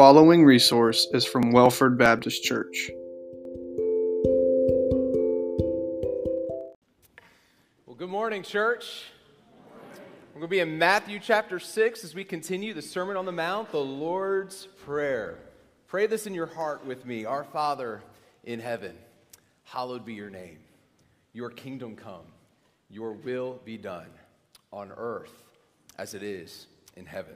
following resource is from Welford Baptist Church. Well, good morning, church. We're going to be in Matthew chapter 6 as we continue the Sermon on the Mount, the Lord's Prayer. Pray this in your heart with me. Our Father in heaven, hallowed be your name. Your kingdom come, your will be done on earth as it is in heaven.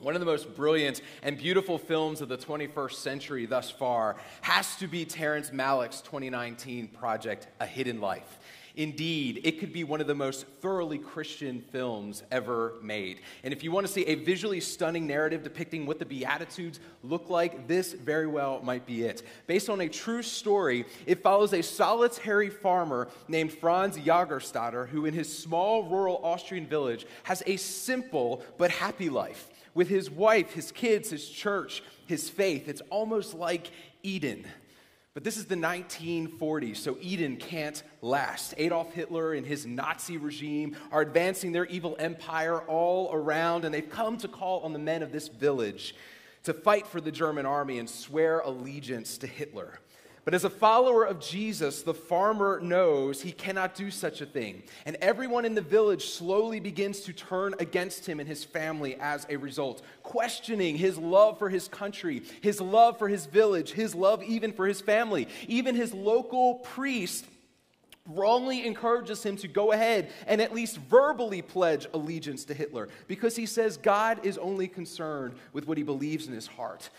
One of the most brilliant and beautiful films of the 21st century thus far has to be Terrence Malick's 2019 project, A Hidden Life. Indeed, it could be one of the most thoroughly Christian films ever made. And if you want to see a visually stunning narrative depicting what the Beatitudes look like, this very well might be it. Based on a true story, it follows a solitary farmer named Franz Jägerstätter, who in his small rural Austrian village has a simple but happy life. With his wife, his kids, his church, his faith, it's almost like Eden. But this is the 1940s, so Eden can't last. Adolf Hitler and his Nazi regime are advancing their evil empire all around, and they've come to call on the men of this village to fight for the German army and swear allegiance to Hitler. But as a follower of Jesus, the farmer knows he cannot do such a thing, and everyone in the village slowly begins to turn against him and his family as a result, questioning his love for his country, his love for his village, his love even for his family. Even his local priest wrongly encourages him to go ahead and at least verbally pledge allegiance to Hitler, because he says God is only concerned with what he believes in his heart.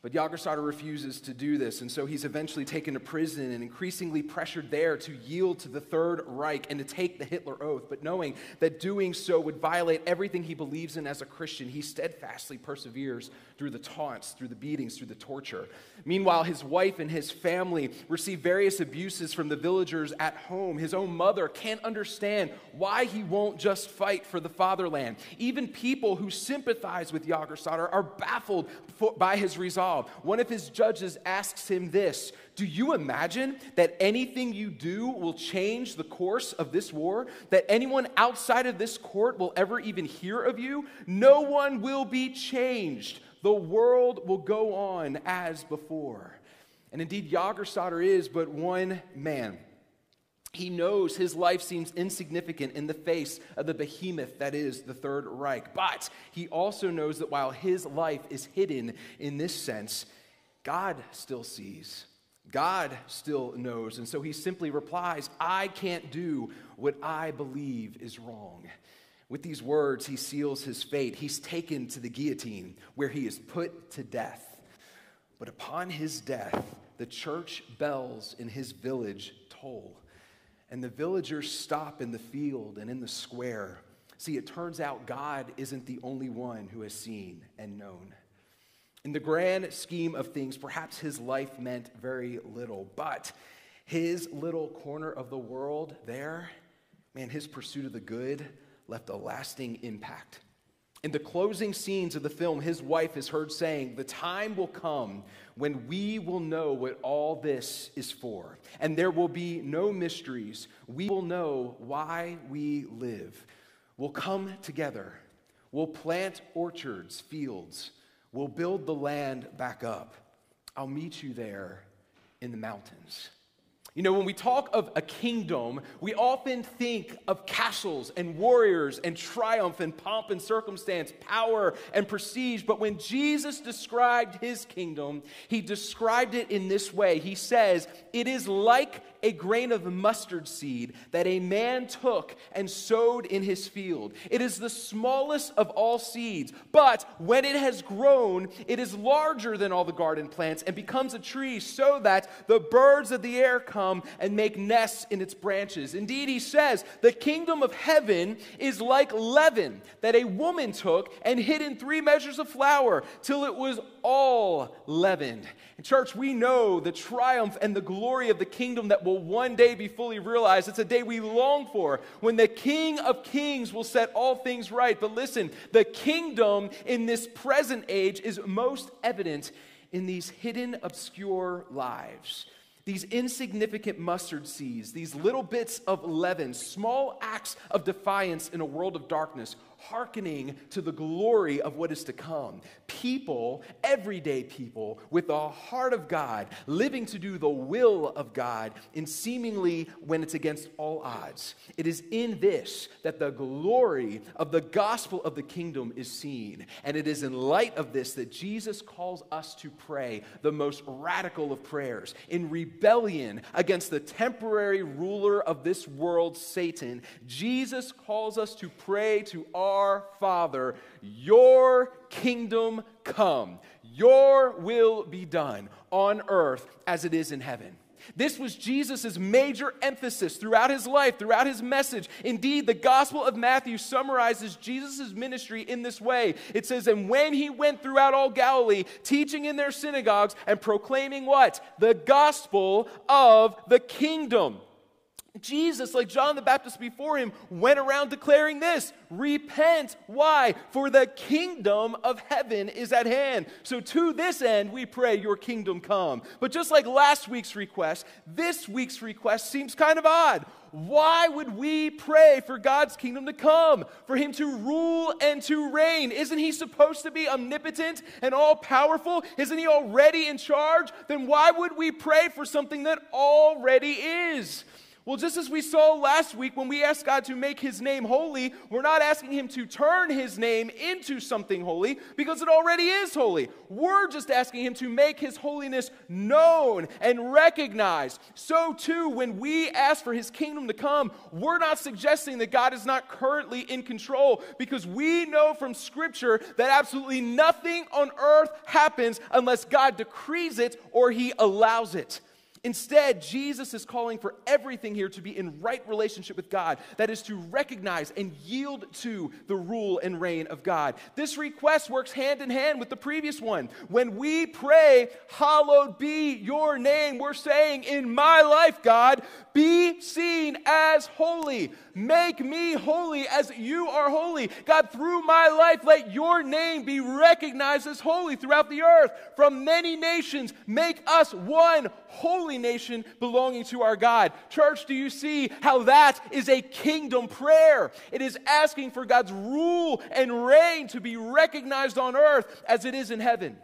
But Jägerstätter refuses to do this, and so he's eventually taken to prison and increasingly pressured there to yield to the Third Reich and to take the Hitler oath. But knowing that doing so would violate everything he believes in as a Christian, he steadfastly perseveres through the taunts, through the beatings, through the torture. Meanwhile, his wife and his family receive various abuses from the villagers at home. His own mother can't understand why he won't just fight for the fatherland. Even people who sympathize with Jägerstätter are baffled by his resolve. One of his judges asks him this: do you imagine that anything you do will change the course of this war? That anyone outside of this court will ever even hear of you? No one will be changed. The world will go on as before. And indeed, Jägerstätter is but one man. He knows his life seems insignificant in the face of the behemoth that is the Third Reich. But he also knows that while his life is hidden in this sense, God still sees. God still knows. And so he simply replies, I can't do what I believe is wrong. With these words, he seals his fate. He's taken to the guillotine, where he is put to death. But upon his death, the church bells in his village toll. And the villagers stop in the field and in the square. See, it turns out God isn't the only one who has seen and known. In the grand scheme of things, perhaps his life meant very little, but his little corner of the world there, man, his pursuit of the good left a lasting impact. In the closing scenes of the film, his wife is heard saying, the time will come when we will know what all this is for, and there will be no mysteries. We will know why we live. We'll come together. We'll plant orchards, fields. We'll build the land back up. I'll meet you there in the mountains. You know, when we talk of a kingdom, we often think of castles and warriors and triumph and pomp and circumstance, power and prestige. But when Jesus described his kingdom, he described it in this way. He says, it is like a grain of mustard seed that a man took and sowed in his field. It is the smallest of all seeds, but when it has grown, it is larger than all the garden plants and becomes a tree, so that the birds of the air come and make nests in its branches. Indeed, he says, the kingdom of heaven is like leaven that a woman took and hid in 3 measures of flour till it was all leavened. And church, we know the triumph and the glory of the kingdom that will one day be fully realized. It's a day we long for, when the King of Kings will set all things right. But listen, the kingdom in this present age is most evident in these hidden, obscure lives. These insignificant mustard seeds, these little bits of leaven, small acts of defiance in a world of darkness, hearkening to the glory of what is to come. People, everyday people, with the heart of God, living to do the will of God, and seemingly when it's against all odds. It is in this that the glory of the gospel of the kingdom is seen. And it is in light of this that Jesus calls us to pray the most radical of prayers, in rebellion against the temporary ruler of this world, Satan. Jesus calls us to pray to our Father, your kingdom come, your will be done on earth as it is in heaven. This was Jesus' major emphasis throughout his life, throughout his message. Indeed, the Gospel of Matthew summarizes Jesus' ministry in this way. It says, and when he went throughout all Galilee, teaching in their synagogues and proclaiming what? The gospel of the kingdom. Jesus, like John the Baptist before him, went around declaring this, repent. Why? For the kingdom of heaven is at hand. So to this end, we pray your kingdom come. But just like last week's request, this week's request seems kind of odd. Why would we pray for God's kingdom to come, for him to rule and to reign? Isn't he supposed to be omnipotent and all-powerful? Isn't he already in charge? Then why would we pray for something that already is? Well, just as we saw last week when we asked God to make his name holy, we're not asking him to turn his name into something holy because it already is holy. We're just asking him to make his holiness known and recognized. So too, when we ask for his kingdom to come, we're not suggesting that God is not currently in control, because we know from Scripture that absolutely nothing on earth happens unless God decrees it or he allows it. Instead, Jesus is calling for everything here to be in right relationship with God. That is to recognize and yield to the rule and reign of God. This request works hand in hand with the previous one. When we pray, hallowed be your name, we're saying, in my life, God, be seen as holy. Make me holy as you are holy. God, through my life, let your name be recognized as holy throughout the earth. From many nations, make us one holy nation belonging to our God. Church, do you see how that is a kingdom prayer? It is asking for God's rule and reign to be recognized on earth as it is in heaven.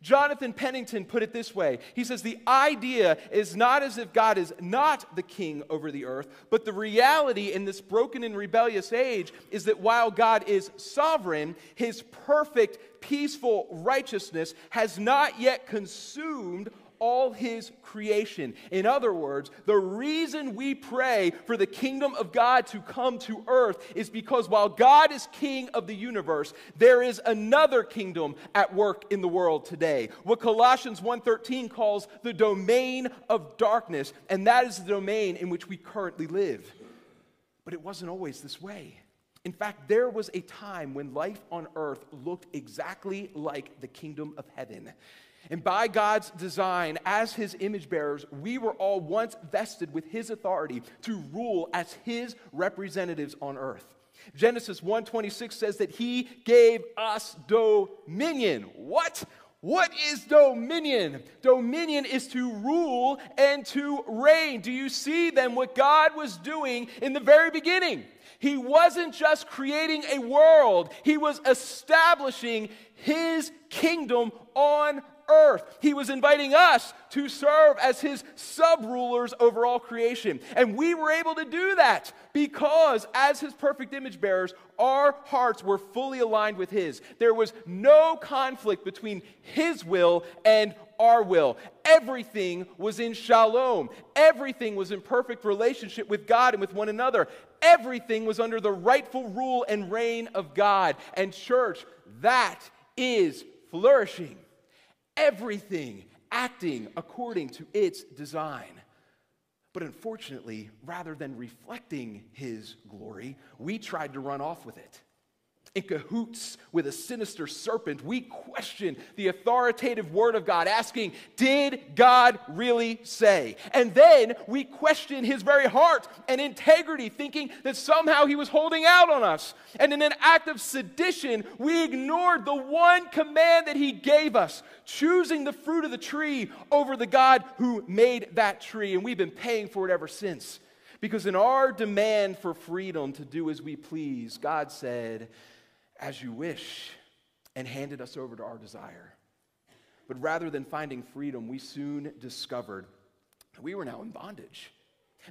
Jonathan Pennington put it this way. He says, the idea is not as if God is not the king over the earth, but the reality in this broken and rebellious age is that while God is sovereign, his perfect, peaceful righteousness has not yet consumed all his creation. In other words, the reason we pray for the kingdom of God to come to earth is because while God is king of the universe, there is another kingdom at work in the world today. What Colossians 1:13 calls the domain of darkness, and that is the domain in which we currently live. But it wasn't always this way. In fact, there was a time when life on earth looked exactly like the kingdom of heaven. And by God's design, as his image bearers, we were all once vested with his authority to rule as his representatives on earth. Genesis 1:26 says that he gave us dominion. What? What is dominion? Dominion is to rule and to reign. Do you see then what God was doing in the very beginning? He wasn't just creating a world. He was establishing his kingdom on earth. He was inviting us to serve as his sub-rulers over all creation. And we were able to do that because as his perfect image bearers, our hearts were fully aligned with his. There was no conflict between his will and our will. Everything was in shalom. Everything was in perfect relationship with God and with one another. Everything was under the rightful rule and reign of God. And church, that is flourishing. Everything acting according to its design. But unfortunately, rather than reflecting his glory, we tried to run off with it. in cahoots with a sinister serpent, we question the authoritative word of God, asking, did God really say? And then we question his very heart and integrity, thinking that somehow he was holding out on us. And in an act of sedition, we ignored the one command that he gave us, choosing the fruit of the tree over the God who made that tree. And we've been paying for it ever since. Because in our demand for freedom to do as we please, God said, as you wish, and handed us over to our desire. But rather than finding freedom, we soon discovered that we were now in bondage.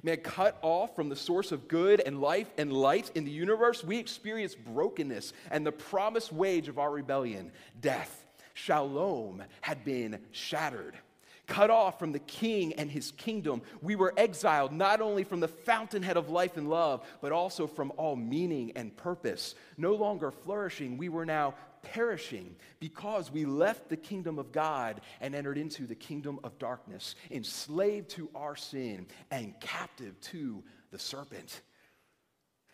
Man, cut off from the source of good and life and light in the universe, we experience brokenness and the promised wage of our rebellion, death. Shalom had been shattered. Cut off from the king and his kingdom, we were exiled not only from the fountainhead of life and love, but also from all meaning and purpose. No longer flourishing, we were now perishing because we left the kingdom of God and entered into the kingdom of darkness, enslaved to our sin and captive to the serpent.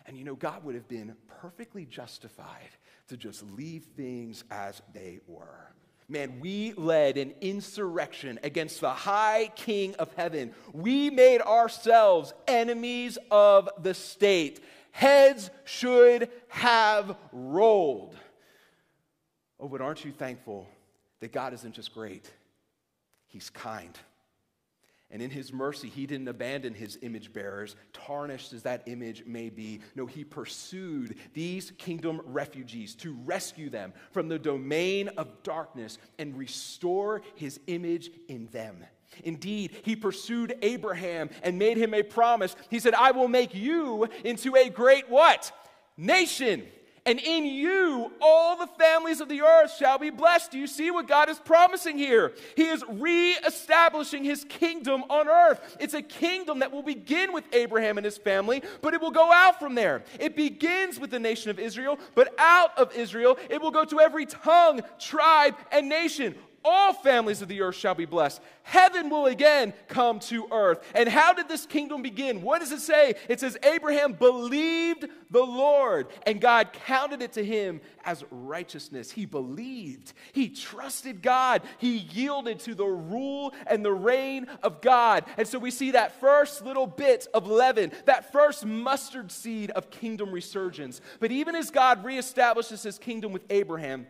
And you know, God would have been perfectly justified to just leave things as they were. Man, we led an insurrection against the high king of heaven. We made ourselves enemies of the state. Heads should have rolled. Oh, but aren't you thankful that God isn't just great? He's kind. And in his mercy, he didn't abandon his image bearers, tarnished as that image may be. No, he pursued these kingdom refugees to rescue them from the domain of darkness and restore his image in them. Indeed, he pursued Abraham and made him a promise. He said, I will make you into a great what? Nation. And in you, all the families of the earth shall be blessed. Do you see what God is promising here? He is reestablishing his kingdom on earth. It's a kingdom that will begin with Abraham and his family, but it will go out from there. It begins with the nation of Israel, but out of Israel, it will go to every tongue, tribe, and nation. All families of the earth shall be blessed. Heaven will again come to earth. And how did this kingdom begin? What does it say? It says, Abraham believed the Lord, and God counted it to him as righteousness. He believed. He trusted God. He yielded to the rule and the reign of God. And so we see that first little bit of leaven, that first mustard seed of kingdom resurgence. But even as God reestablishes his kingdom with Abraham,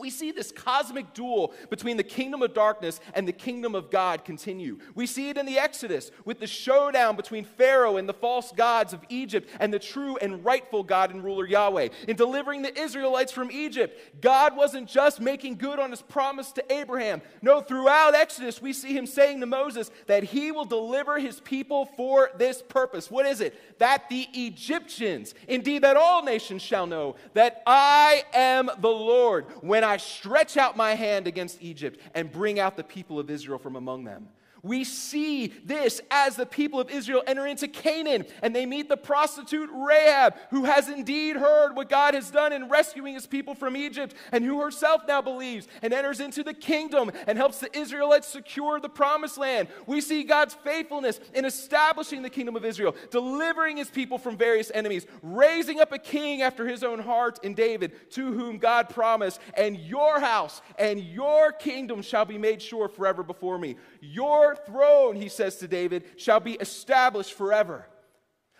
we see this cosmic duel between the kingdom of darkness and the kingdom of God continue. We see it in the Exodus with the showdown between Pharaoh and the false gods of Egypt and the true and rightful God and ruler Yahweh. In delivering the Israelites from Egypt, God wasn't just making good on his promise to Abraham. No, throughout Exodus, we see him saying to Moses that he will deliver his people for this purpose. What is it? That the Egyptians, indeed that all nations shall know that I am the Lord when I stretch out my hand against Egypt and bring out the people of Israel from among them. We see this as the people of Israel enter into Canaan and they meet the prostitute Rahab, who has indeed heard what God has done in rescuing his people from Egypt, and who herself now believes and enters into the kingdom and helps the Israelites secure the promised land. We see God's faithfulness in establishing the kingdom of Israel, delivering his people from various enemies, raising up a king after his own heart in David, to whom God promised, and your house and your kingdom shall be made sure forever before me. Your throne, he says to David, shall be established forever.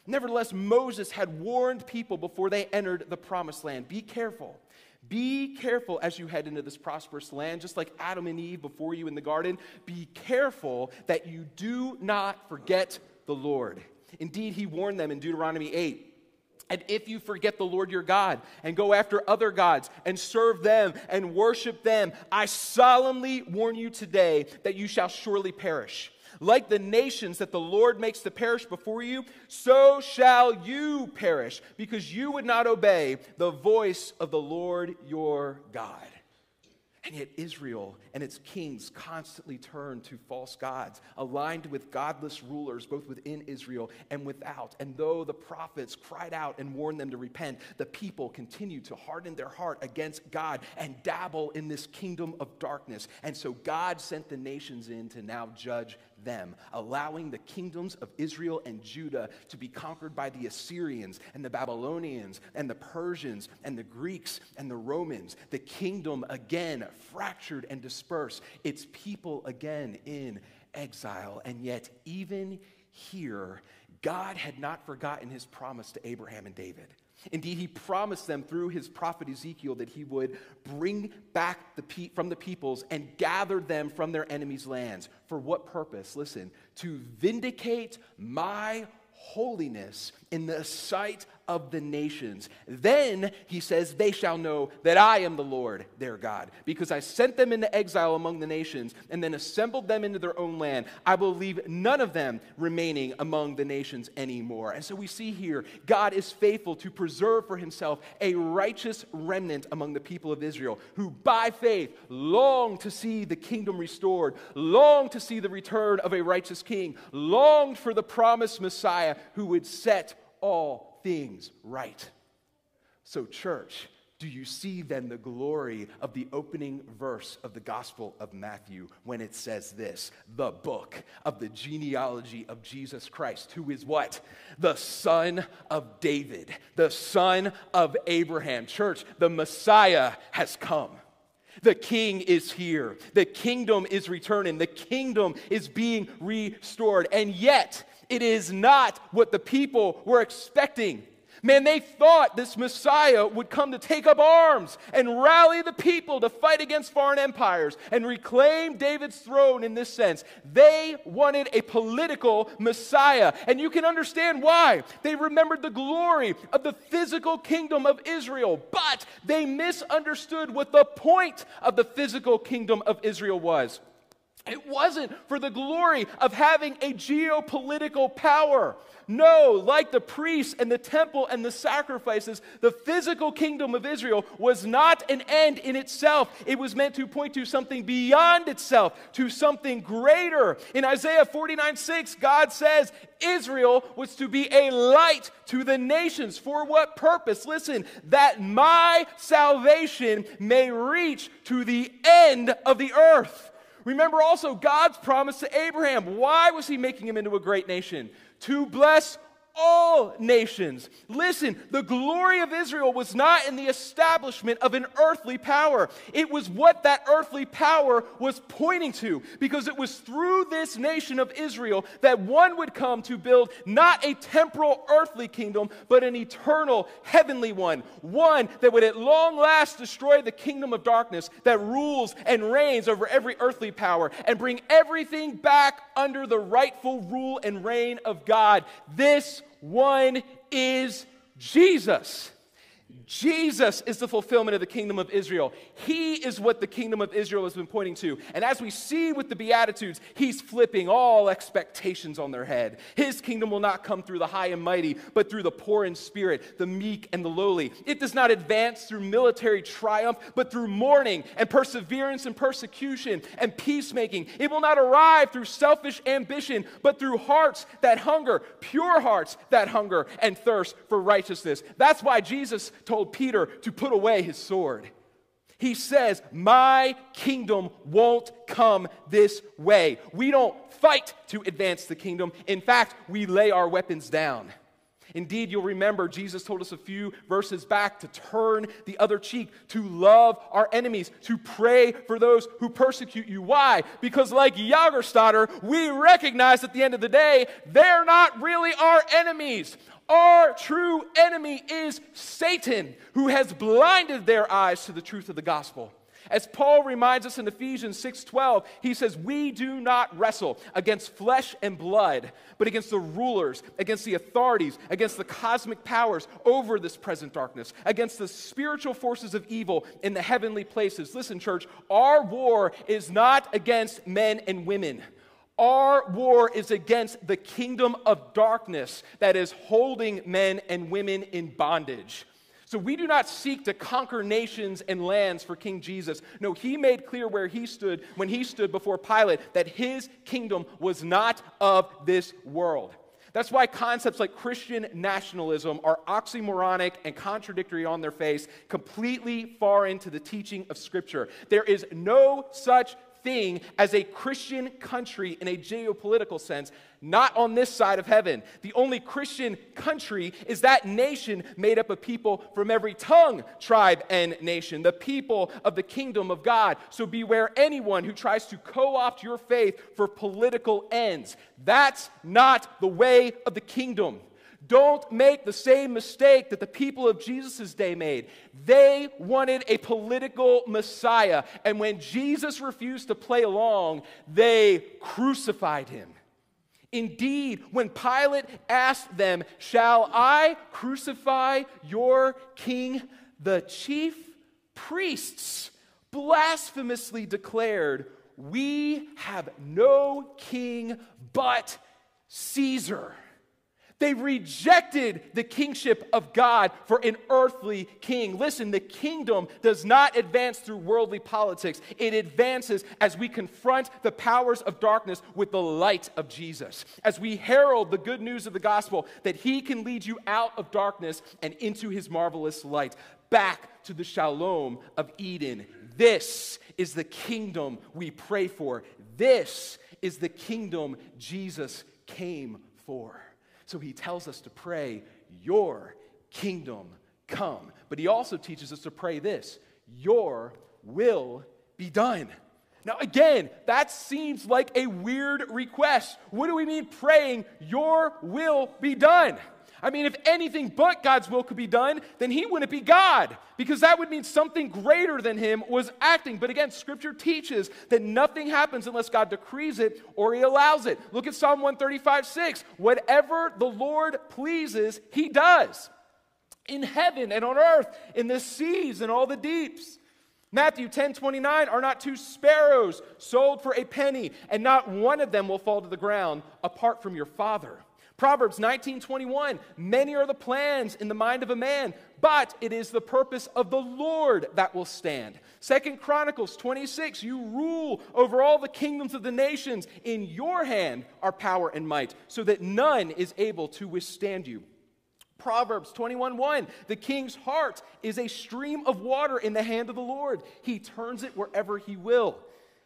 Nevertheless, Moses had warned people before they entered the promised land. Be careful. Be careful as you head into this prosperous land, just like Adam and Eve before you in the garden. Be careful that you do not forget the Lord. Indeed, he warned them in Deuteronomy 8. And if you forget the Lord your God and go after other gods and serve them and worship them, I solemnly warn you today that you shall surely perish. Like the nations that the Lord makes to perish before you, so shall you perish, because you would not obey the voice of the Lord your God. And yet Israel and its kings constantly turned to false gods, aligned with godless rulers both within Israel and without. And though the prophets cried out and warned them to repent, the people continued to harden their heart against God and dabble in this kingdom of darkness. And so God sent the nations in to now judge them, allowing the kingdoms of Israel and Judah to be conquered by the Assyrians and the Babylonians and the Persians and the Greeks and the Romans. The kingdom again fractured and dispersed, its people again in exile. And yet even here, God had not forgotten his promise to Abraham and David. Indeed, he promised them through his prophet Ezekiel that he would bring back from the peoples and gather them from their enemies' lands. For what purpose? Listen, to vindicate my holiness in the sight of the nations. Then, he says, they shall know that I am the Lord their God, because I sent them into exile among the nations and then assembled them into their own land. I will leave none of them remaining among the nations anymore. And so we see here, God is faithful to preserve for himself a righteous remnant among the people of Israel, who by faith long to see the kingdom restored, long to see the return of a righteous king, longed for the promised Messiah who would set all things right. So, church, do you see then the glory of the opening verse of the Gospel of Matthew when it says this, the book of the genealogy of Jesus Christ, who is what? The son of David, the son of Abraham. Church, the Messiah has come. The king is here. The kingdom is returning. The kingdom is being restored. And yet, it is not what the people were expecting. Man, they thought this Messiah would come to take up arms and rally the people to fight against foreign empires and reclaim David's throne in this sense. They wanted a political Messiah, and you can understand why. They remembered the glory of the physical kingdom of Israel, but they misunderstood what the point of the physical kingdom of Israel was. It wasn't for the glory of having a geopolitical power. No, like the priests and the temple and the sacrifices, the physical kingdom of Israel was not an end in itself. It was meant to point to something beyond itself, to something greater. In Isaiah 49:6, God says Israel was to be a light to the nations. For what purpose? Listen, that my salvation may reach to the end of the earth. Remember also God's promise to Abraham. Why was he making him into a great nation? To bless all nations. Listen, the glory of Israel was not in the establishment of an earthly power. It was what that earthly power was pointing to, because it was through this nation of Israel that one would come to build not a temporal earthly kingdom, but an eternal heavenly one. One that would at long last destroy the kingdom of darkness that rules and reigns over every earthly power and bring everything back under the rightful rule and reign of God. This one is Jesus. Jesus is the fulfillment of the kingdom of Israel. He is what the kingdom of Israel has been pointing to. And as we see with the Beatitudes, he's flipping all expectations on their head. His kingdom will not come through the high and mighty, but through the poor in spirit, the meek and the lowly. It does not advance through military triumph, but through mourning and perseverance and persecution and peacemaking. It will not arrive through selfish ambition, but through hearts that hunger, pure hearts that hunger and thirst for righteousness. That's why Jesus told Peter to put away his sword. He says, my kingdom won't come this way. We don't fight to advance the kingdom. In fact, we lay our weapons down. Indeed, you'll remember Jesus told us a few verses back to turn the other cheek, to love our enemies, to pray for those who persecute you. Why? Because like Jägerstätter, we recognize at the end of the day, they're not really our enemies. Our true enemy is Satan, who has blinded their eyes to the truth of the gospel. As Paul reminds us in Ephesians 6:12, he says, we do not wrestle against flesh and blood, but against the rulers, against the authorities, against the cosmic powers over this present darkness, against the spiritual forces of evil in the heavenly places. Listen, church, our war is not against men and women. Our war is against the kingdom of darkness that is holding men and women in bondage. So we do not seek to conquer nations and lands for King Jesus. No, he made clear where he stood when he stood before Pilate that his kingdom was not of this world. That's why concepts like Christian nationalism are oxymoronic and contradictory on their face, completely foreign to the teaching of Scripture. There is no such thing as a Christian country in a geopolitical sense, not on this side of heaven. The only Christian country is that nation made up of people from every tongue, tribe, and nation, the people of the kingdom of God. So beware anyone who tries to co-opt your faith for political ends. That's not the way of the kingdom. Don't make the same mistake that the people of Jesus' day made. They wanted a political Messiah, and when Jesus refused to play along, they crucified him. Indeed, when Pilate asked them, "Shall I crucify your king?" the chief priests blasphemously declared, "We have no king but Caesar." They rejected the kingship of God for an earthly king. Listen, the kingdom does not advance through worldly politics. It advances as we confront the powers of darkness with the light of Jesus, as we herald the good news of the gospel that he can lead you out of darkness and into his marvelous light, back to the shalom of Eden. This is the kingdom we pray for. This is the kingdom Jesus came for. So he tells us to pray, "Your kingdom come." But he also teaches us to pray this, "Your will be done." Now again, that seems like a weird request. What do we mean praying, "Your will be done"? I mean, if anything but God's will could be done, then he wouldn't be God, because that would mean something greater than him was acting. But again, Scripture teaches that nothing happens unless God decrees it or he allows it. Look at Psalm 135:6. Whatever the Lord pleases, he does, in heaven and on earth, in the seas and all the deeps. Matthew 10:29, "Are not two sparrows sold for a penny, and not one of them will fall to the ground apart from your Father." Proverbs 19:21, "Many are the plans in the mind of a man, but it is the purpose of the Lord that will stand." 2 Chronicles 26, "You rule over all the kingdoms of the nations. In your hand are power and might, so that none is able to withstand you." Proverbs 21:1, "The king's heart is a stream of water in the hand of the Lord. He turns it wherever he will."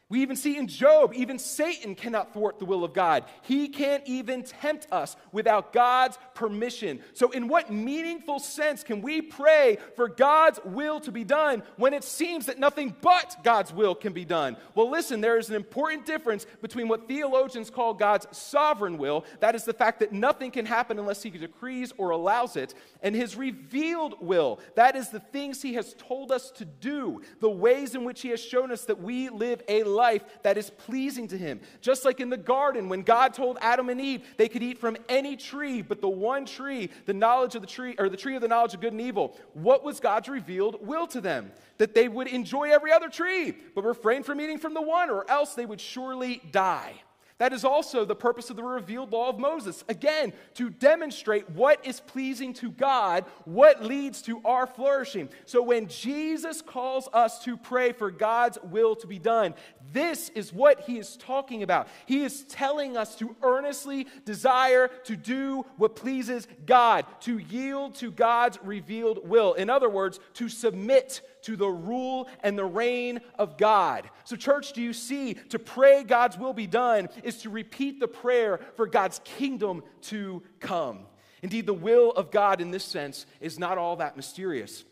We even see in Job, even Satan cannot thwart the will of God. He can't even tempt us without God's permission. So in what meaningful sense can we pray for God's will to be done when it seems that nothing but God's will can be done? Well, listen, there is an important difference between what theologians call God's sovereign will, that is the fact that nothing can happen unless he decrees or allows it, and his revealed will, that is the things he has told us to do, the ways in which he has shown us that we live a life that is pleasing to him. Just like in the garden, when God told Adam and Eve they could eat from any tree but the one tree, the knowledge of the tree, or the tree of the knowledge of good and evil, what was God's revealed will to them? That they would enjoy every other tree, but refrain from eating from the one, or else they would surely die. That is also the purpose of the revealed law of Moses. Again, to demonstrate what is pleasing to God, what leads to our flourishing. So when Jesus calls us to pray for God's will to be done, this is what he is talking about. He is telling us to earnestly desire to do what pleases God, to yield to God's revealed will. In other words, to submit to the rule and the reign of God. So church, do you see, to pray God's will be done is to repeat the prayer for God's kingdom to come. Indeed, the will of God in this sense is not all that mysterious.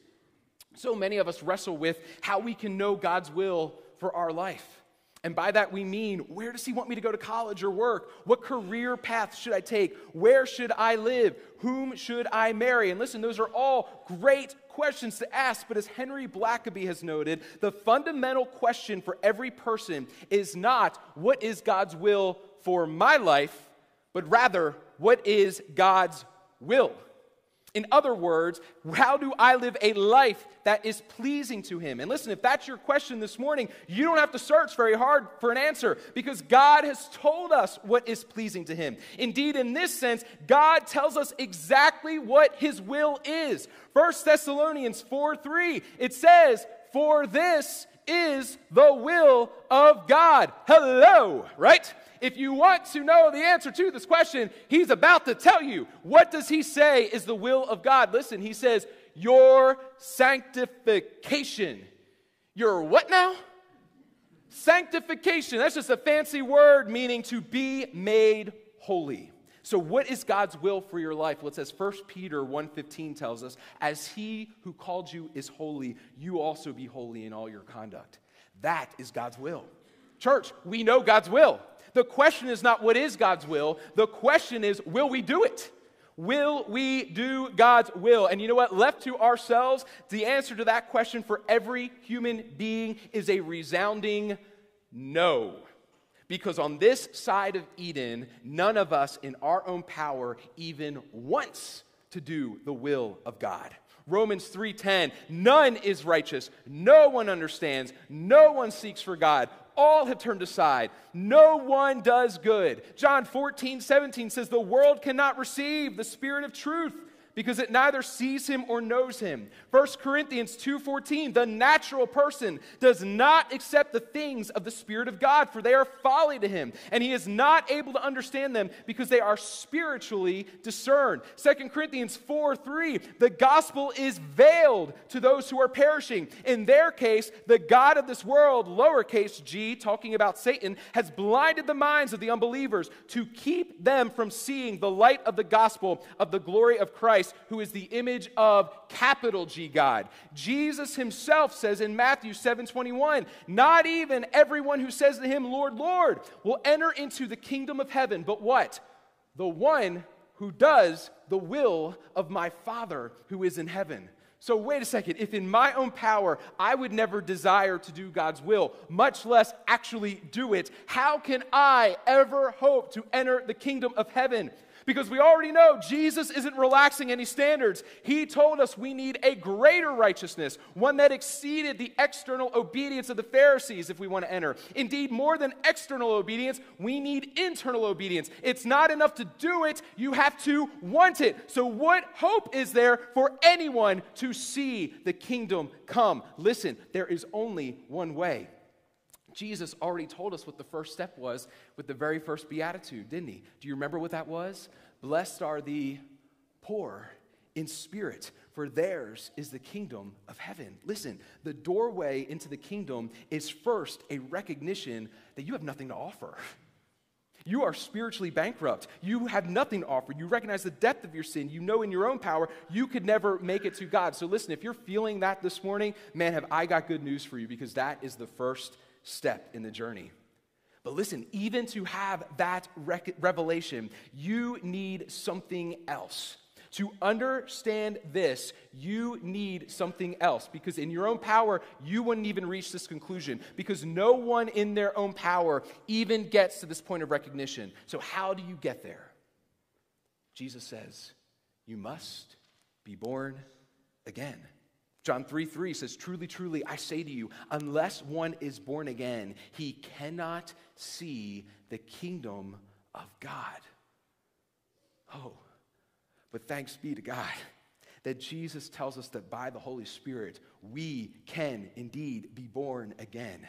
So many of us wrestle with how we can know God's will for our life. And by that we mean, where does he want me to go to college or work? What career path should I take? Where should I live? Whom should I marry? And listen, those are all great questions to ask, but as Henry Blackaby has noted, the fundamental question for every person is not, what is God's will for my life, but rather, what is God's will? In other words, how do I live a life that is pleasing to him? And listen, if that's your question this morning, you don't have to search very hard for an answer, because God has told us what is pleasing to him. Indeed, in this sense, God tells us exactly what his will is. 1 Thessalonians 4:3, it says, "For this is the will of God." Hello, right? If you want to know the answer to this question, he's about to tell you. What does he say is the will of God? Listen, he says, "Your sanctification." Your what now? Sanctification, that's just a fancy word meaning to be made holy. So what is God's will for your life? Well, it says 1 Peter 1:15 tells us, as he who called you is holy, you also be holy in all your conduct. That is God's will. Church, we know God's will. The question is not what is God's will. The question is, will we do it? Will we do God's will? And you know what? Left to ourselves, the answer to that question for every human being is a resounding no. Because on this side of Eden, none of us in our own power even wants to do the will of God. Romans 3:10, none is righteous, no one understands, no one seeks for God. All have turned aside. No one does good. John 14:17 says, the world cannot receive the Spirit of truth because it neither sees him or knows him. 1 Corinthians 2:14, the natural person does not accept the things of the Spirit of God, for they are folly to him, and he is not able to understand them because they are spiritually discerned. 2 Corinthians 4:3, the gospel is veiled to those who are perishing. In their case, the God of this world, lowercase g, talking about Satan, has blinded the minds of the unbelievers to keep them from seeing the light of the gospel of the glory of Christ, who is the image of capital G God. Jesus himself says in Matthew 7:21, not even everyone who says to him, Lord, Lord, will enter into the kingdom of heaven, but what? The one who does the will of my Father who is in heaven. So wait a second, if in my own power I would never desire to do God's will, much less actually do it, how can I ever hope to enter the kingdom of heaven? Because we already know Jesus isn't relaxing any standards. He told us we need a greater righteousness, one that exceeded the external obedience of the Pharisees if we want to enter. Indeed, more than external obedience, we need internal obedience. It's not enough to do it, you have to want it. So what hope is there for anyone to see the kingdom come? Listen, there is only one way. Jesus already told us what the first step was with the very first Beatitude, didn't he? Do you remember what that was? Blessed are the poor in spirit, for theirs is the kingdom of heaven. Listen, the doorway into the kingdom is first a recognition that you have nothing to offer. You are spiritually bankrupt. You have nothing to offer. You recognize the depth of your sin. You know in your own power you could never make it to God. So listen, if you're feeling that this morning, man, have I got good news for you, because that is the first step in the journey. But listen, even to have that revelation, you need something else. To understand this, you need something else, because in your own power, you wouldn't even reach this conclusion, because no one in their own power even gets to this point of recognition. So how do you get there? Jesus says, you must be born again. John 3:3 says, truly, truly, I say to you, unless one is born again, he cannot see the kingdom of God. Oh, but thanks be to God that Jesus tells us that by the Holy Spirit, we can indeed be born again.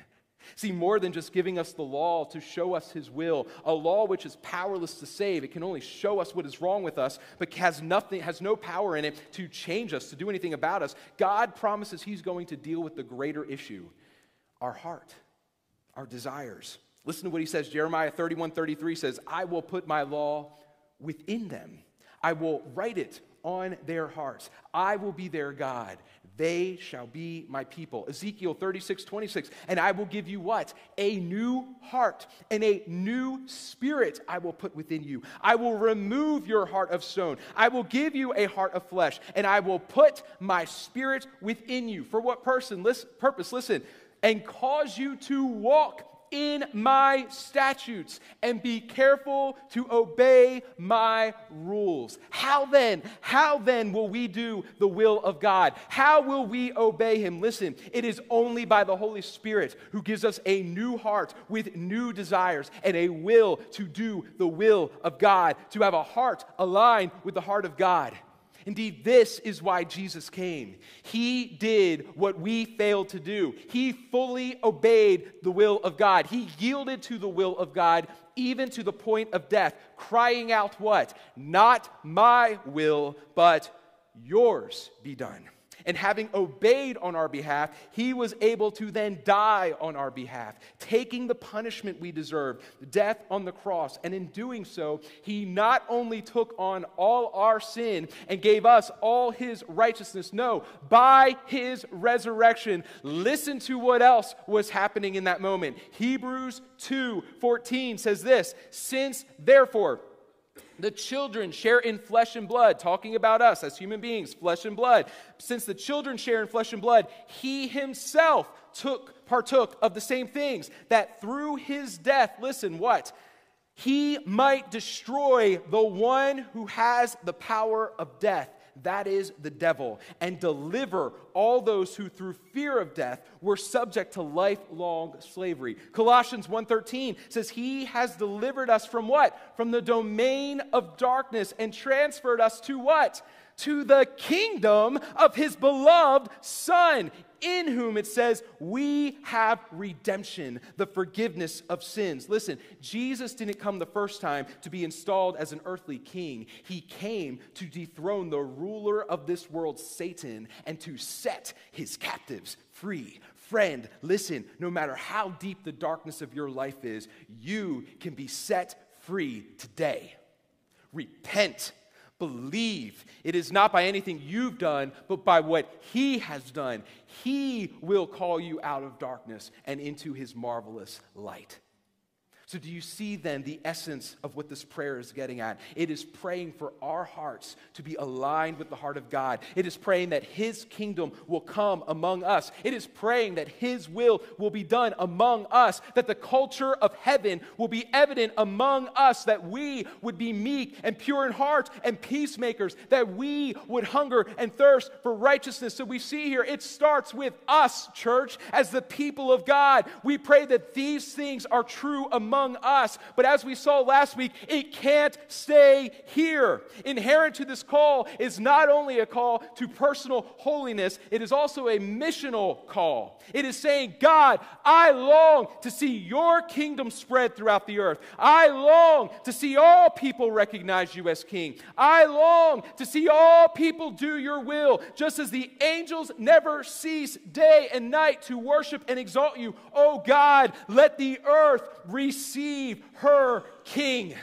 See, more than just giving us the law to show us his will, a law which is powerless to save. It can only show us what is wrong with us, but has no power in it to change us, to do anything about us. God promises he's going to deal with the greater issue, our heart, our desires. Listen to what he says. Jeremiah 31:33 says, I will put my law within them. I will write it on their hearts. I will be their God. They shall be my people. Ezekiel 36:26, and I will give you what? A new heart and a new spirit I will put within you. I will remove your heart of stone. I will give you a heart of flesh, and I will put my spirit within you. For what purpose? Listen, and cause you to walk in my statutes and be careful to obey my rules. How then will we do the will of God? How will we obey him? Listen, it is only by the Holy Spirit, who gives us a new heart with new desires and a will to do the will of God, to have a heart aligned with the heart of God. Indeed, this is why Jesus came. He did what we failed to do. He fully obeyed the will of God. He yielded to the will of God, even to the point of death, crying out what? Not my will, but yours be done. And having obeyed on our behalf, he was able to then die on our behalf, taking the punishment we deserved, death on the cross. And in doing so, he not only took on all our sin and gave us all his righteousness, no, by his resurrection, listen to what else was happening in that moment. Hebrews 2:14 says this, "Since therefore the children share in flesh and blood," talking about us as human beings, flesh and blood. "Since the children share in flesh and blood, he himself partook of the same things, that through his death," listen, what? "He might destroy the one who has the power of death, that is the devil, and deliver all those who through fear of death were subject to lifelong slavery." Colossians 1:13 says, "He has delivered us from" what? "From the domain of darkness and transferred us" to what? "To the kingdom of his beloved Son, in whom," it says, "we have redemption, the forgiveness of sins." Listen, Jesus didn't come the first time to be installed as an earthly king. He came to dethrone the ruler of this world, Satan, and to set his captives free. Friend, listen, no matter how deep the darkness of your life is, you can be set free today. Repent. Believe. It is not by anything you've done, but by what he has done. He will call you out of darkness and into his marvelous light. So do you see then the essence of what this prayer is getting at? It is praying for our hearts to be aligned with the heart of God. It is praying that his kingdom will come among us. It is praying that his will be done among us, that the culture of heaven will be evident among us, that we would be meek and pure in heart and peacemakers, that we would hunger and thirst for righteousness. So we see here, it starts with us, church, as the people of God. We pray that these things are true among us, but as we saw last week, it can't stay here. Inherent to this call is not only a call to personal holiness, it is also a missional call. It is saying, God, I long to see your kingdom spread throughout the earth. I long to see all people recognize you as king. I long to see all people do your will, just as the angels never cease day and night to worship and exalt you. Oh God, let the earth receive her king.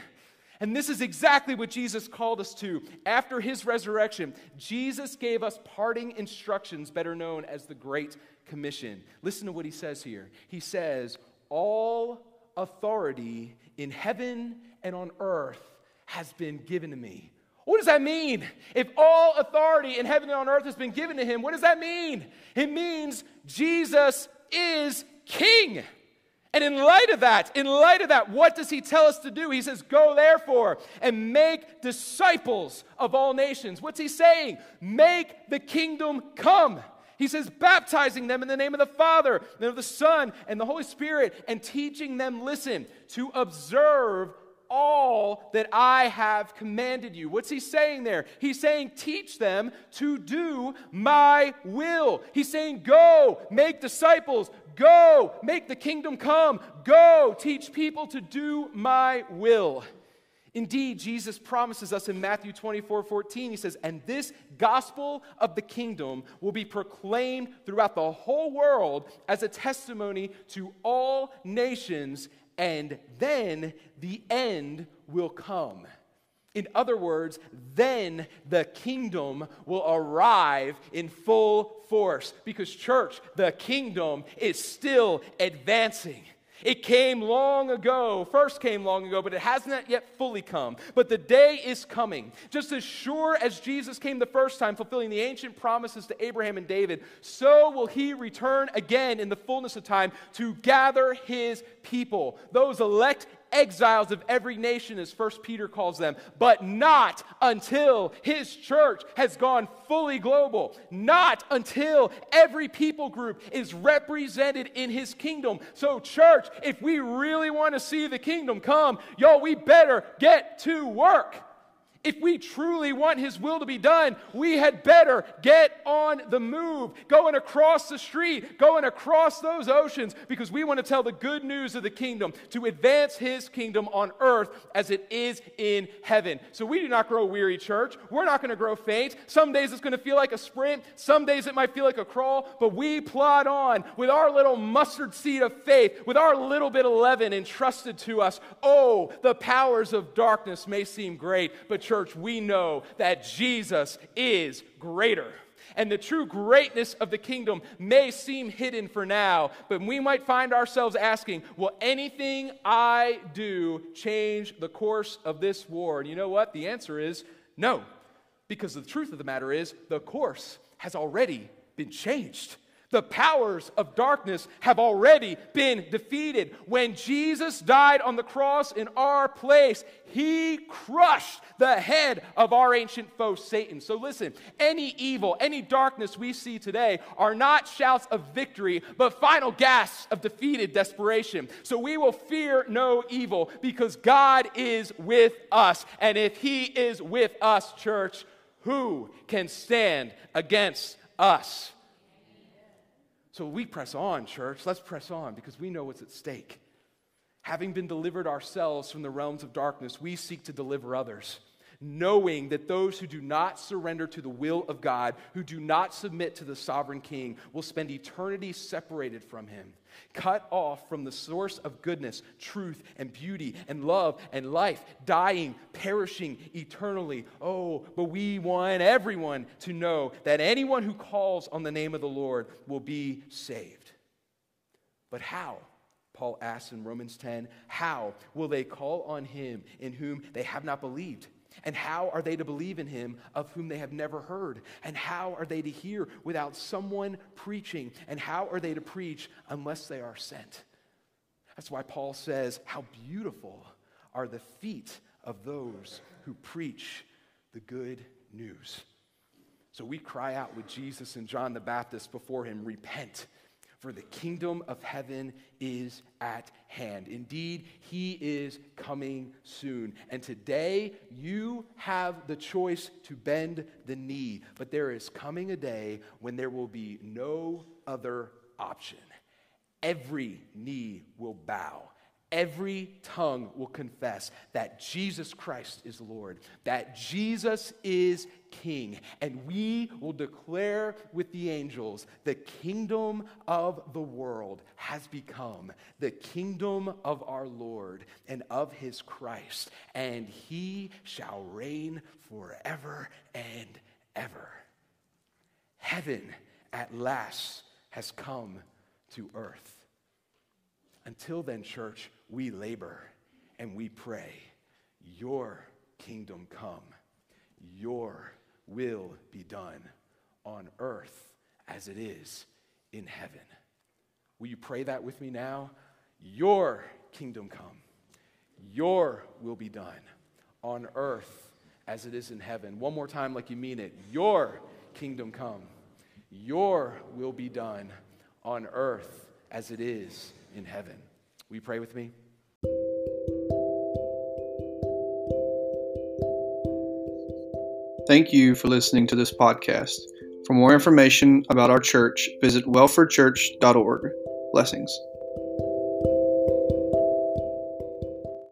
And this is exactly what Jesus called us to. After his resurrection, Jesus gave us parting instructions, better known as the Great Commission. Listen to what he says here. He says, "All authority in heaven and on earth has been given to me." What does that mean? If all authority in heaven and on earth has been given to him, what does that mean? It means Jesus is king. And in light of that, what does he tell us to do? He says, "Go therefore and make disciples of all nations." What's he saying? Make the kingdom come. He says, "Baptizing them in the name of the Father, and of the Son, and the Holy Spirit, and teaching them," listen, "to observe all that I have commanded you." What's he saying there? He's saying, teach them to do my will. He's saying, go, make disciples. Go, make the kingdom come. Go, teach people to do my will. Indeed, Jesus promises us in Matthew 24:14, he says, "And this gospel of the kingdom will be proclaimed throughout the whole world as a testimony to all nations, and then the end will come." In other words, then the kingdom will arrive in full force. Because church, the kingdom is still advancing. It came long ago, first came long ago, but it has not yet fully come. But the day is coming. Just as sure as Jesus came the first time, fulfilling the ancient promises to Abraham and David, so will he return again in the fullness of time to gather his people, those elect exiles of every nation, as 1 Peter calls them, but not until his church has gone fully global, not until every people group is represented in his kingdom. So church, if we really want to see the kingdom come, y'all, we better get to work. If we truly want His will to be done, we had better get on the move, going across the street, going across those oceans, because we want to tell the good news of the kingdom, to advance His kingdom on earth as it is in heaven. So we do not grow weary, church. We're not going to grow faint. Some days it's going to feel like a sprint. Some days it might feel like a crawl, but we plod on with our little mustard seed of faith, with our little bit of leaven entrusted to us. Oh, the powers of darkness may seem great, but church, we know that Jesus is greater. And the true greatness of the kingdom may seem hidden for now, but we might find ourselves asking, will anything I do change the course of this war? And you know what? The answer is no, because the truth of the matter is the course has already been changed. The powers of darkness have already been defeated. When Jesus died on the cross in our place, He crushed the head of our ancient foe, Satan. So listen, any evil, any darkness we see today are not shouts of victory, but final gasps of defeated desperation. So we will fear no evil because God is with us. And if He is with us, church, who can stand against us? So we press on, church. Let's press on because we know what's at stake. Having been delivered ourselves from the realms of darkness, we seek to deliver others, knowing that those who do not surrender to the will of God, who do not submit to the sovereign King, will spend eternity separated from Him, cut off from the source of goodness, truth, and beauty, and love, and life, dying, perishing eternally. Oh, but we want everyone to know that anyone who calls on the name of the Lord will be saved. But how? Paul asks in Romans 10, how will they call on Him in whom they have not believed? And how are they to believe in Him of whom they have never heard? And how are they to hear without someone preaching? And how are they to preach unless they are sent? That's why Paul says, how beautiful are the feet of those who preach the good news. So we cry out with Jesus and John the Baptist before Him, repent, for the kingdom of heaven is at hand. Indeed, He is coming soon. And today, you have the choice to bend the knee. But there is coming a day when there will be no other option. Every knee will bow. Every tongue will confess that Jesus Christ is Lord, that Jesus is King, and we will declare with the angels, the kingdom of the world has become the kingdom of our Lord and of His Christ, and He shall reign forever and ever. Heaven at last has come to earth. Until then, church, we labor and we pray, your kingdom come, your will be done on earth as it is in heaven. Will you pray that with me now? Your kingdom come, your will be done on earth as it is in heaven. One more time like you mean it. Your kingdom come, your will be done on earth as it is in heaven. Will you pray with me? Thank you for listening to this podcast. For more information about our church, visit welfordchurch.org. Blessings.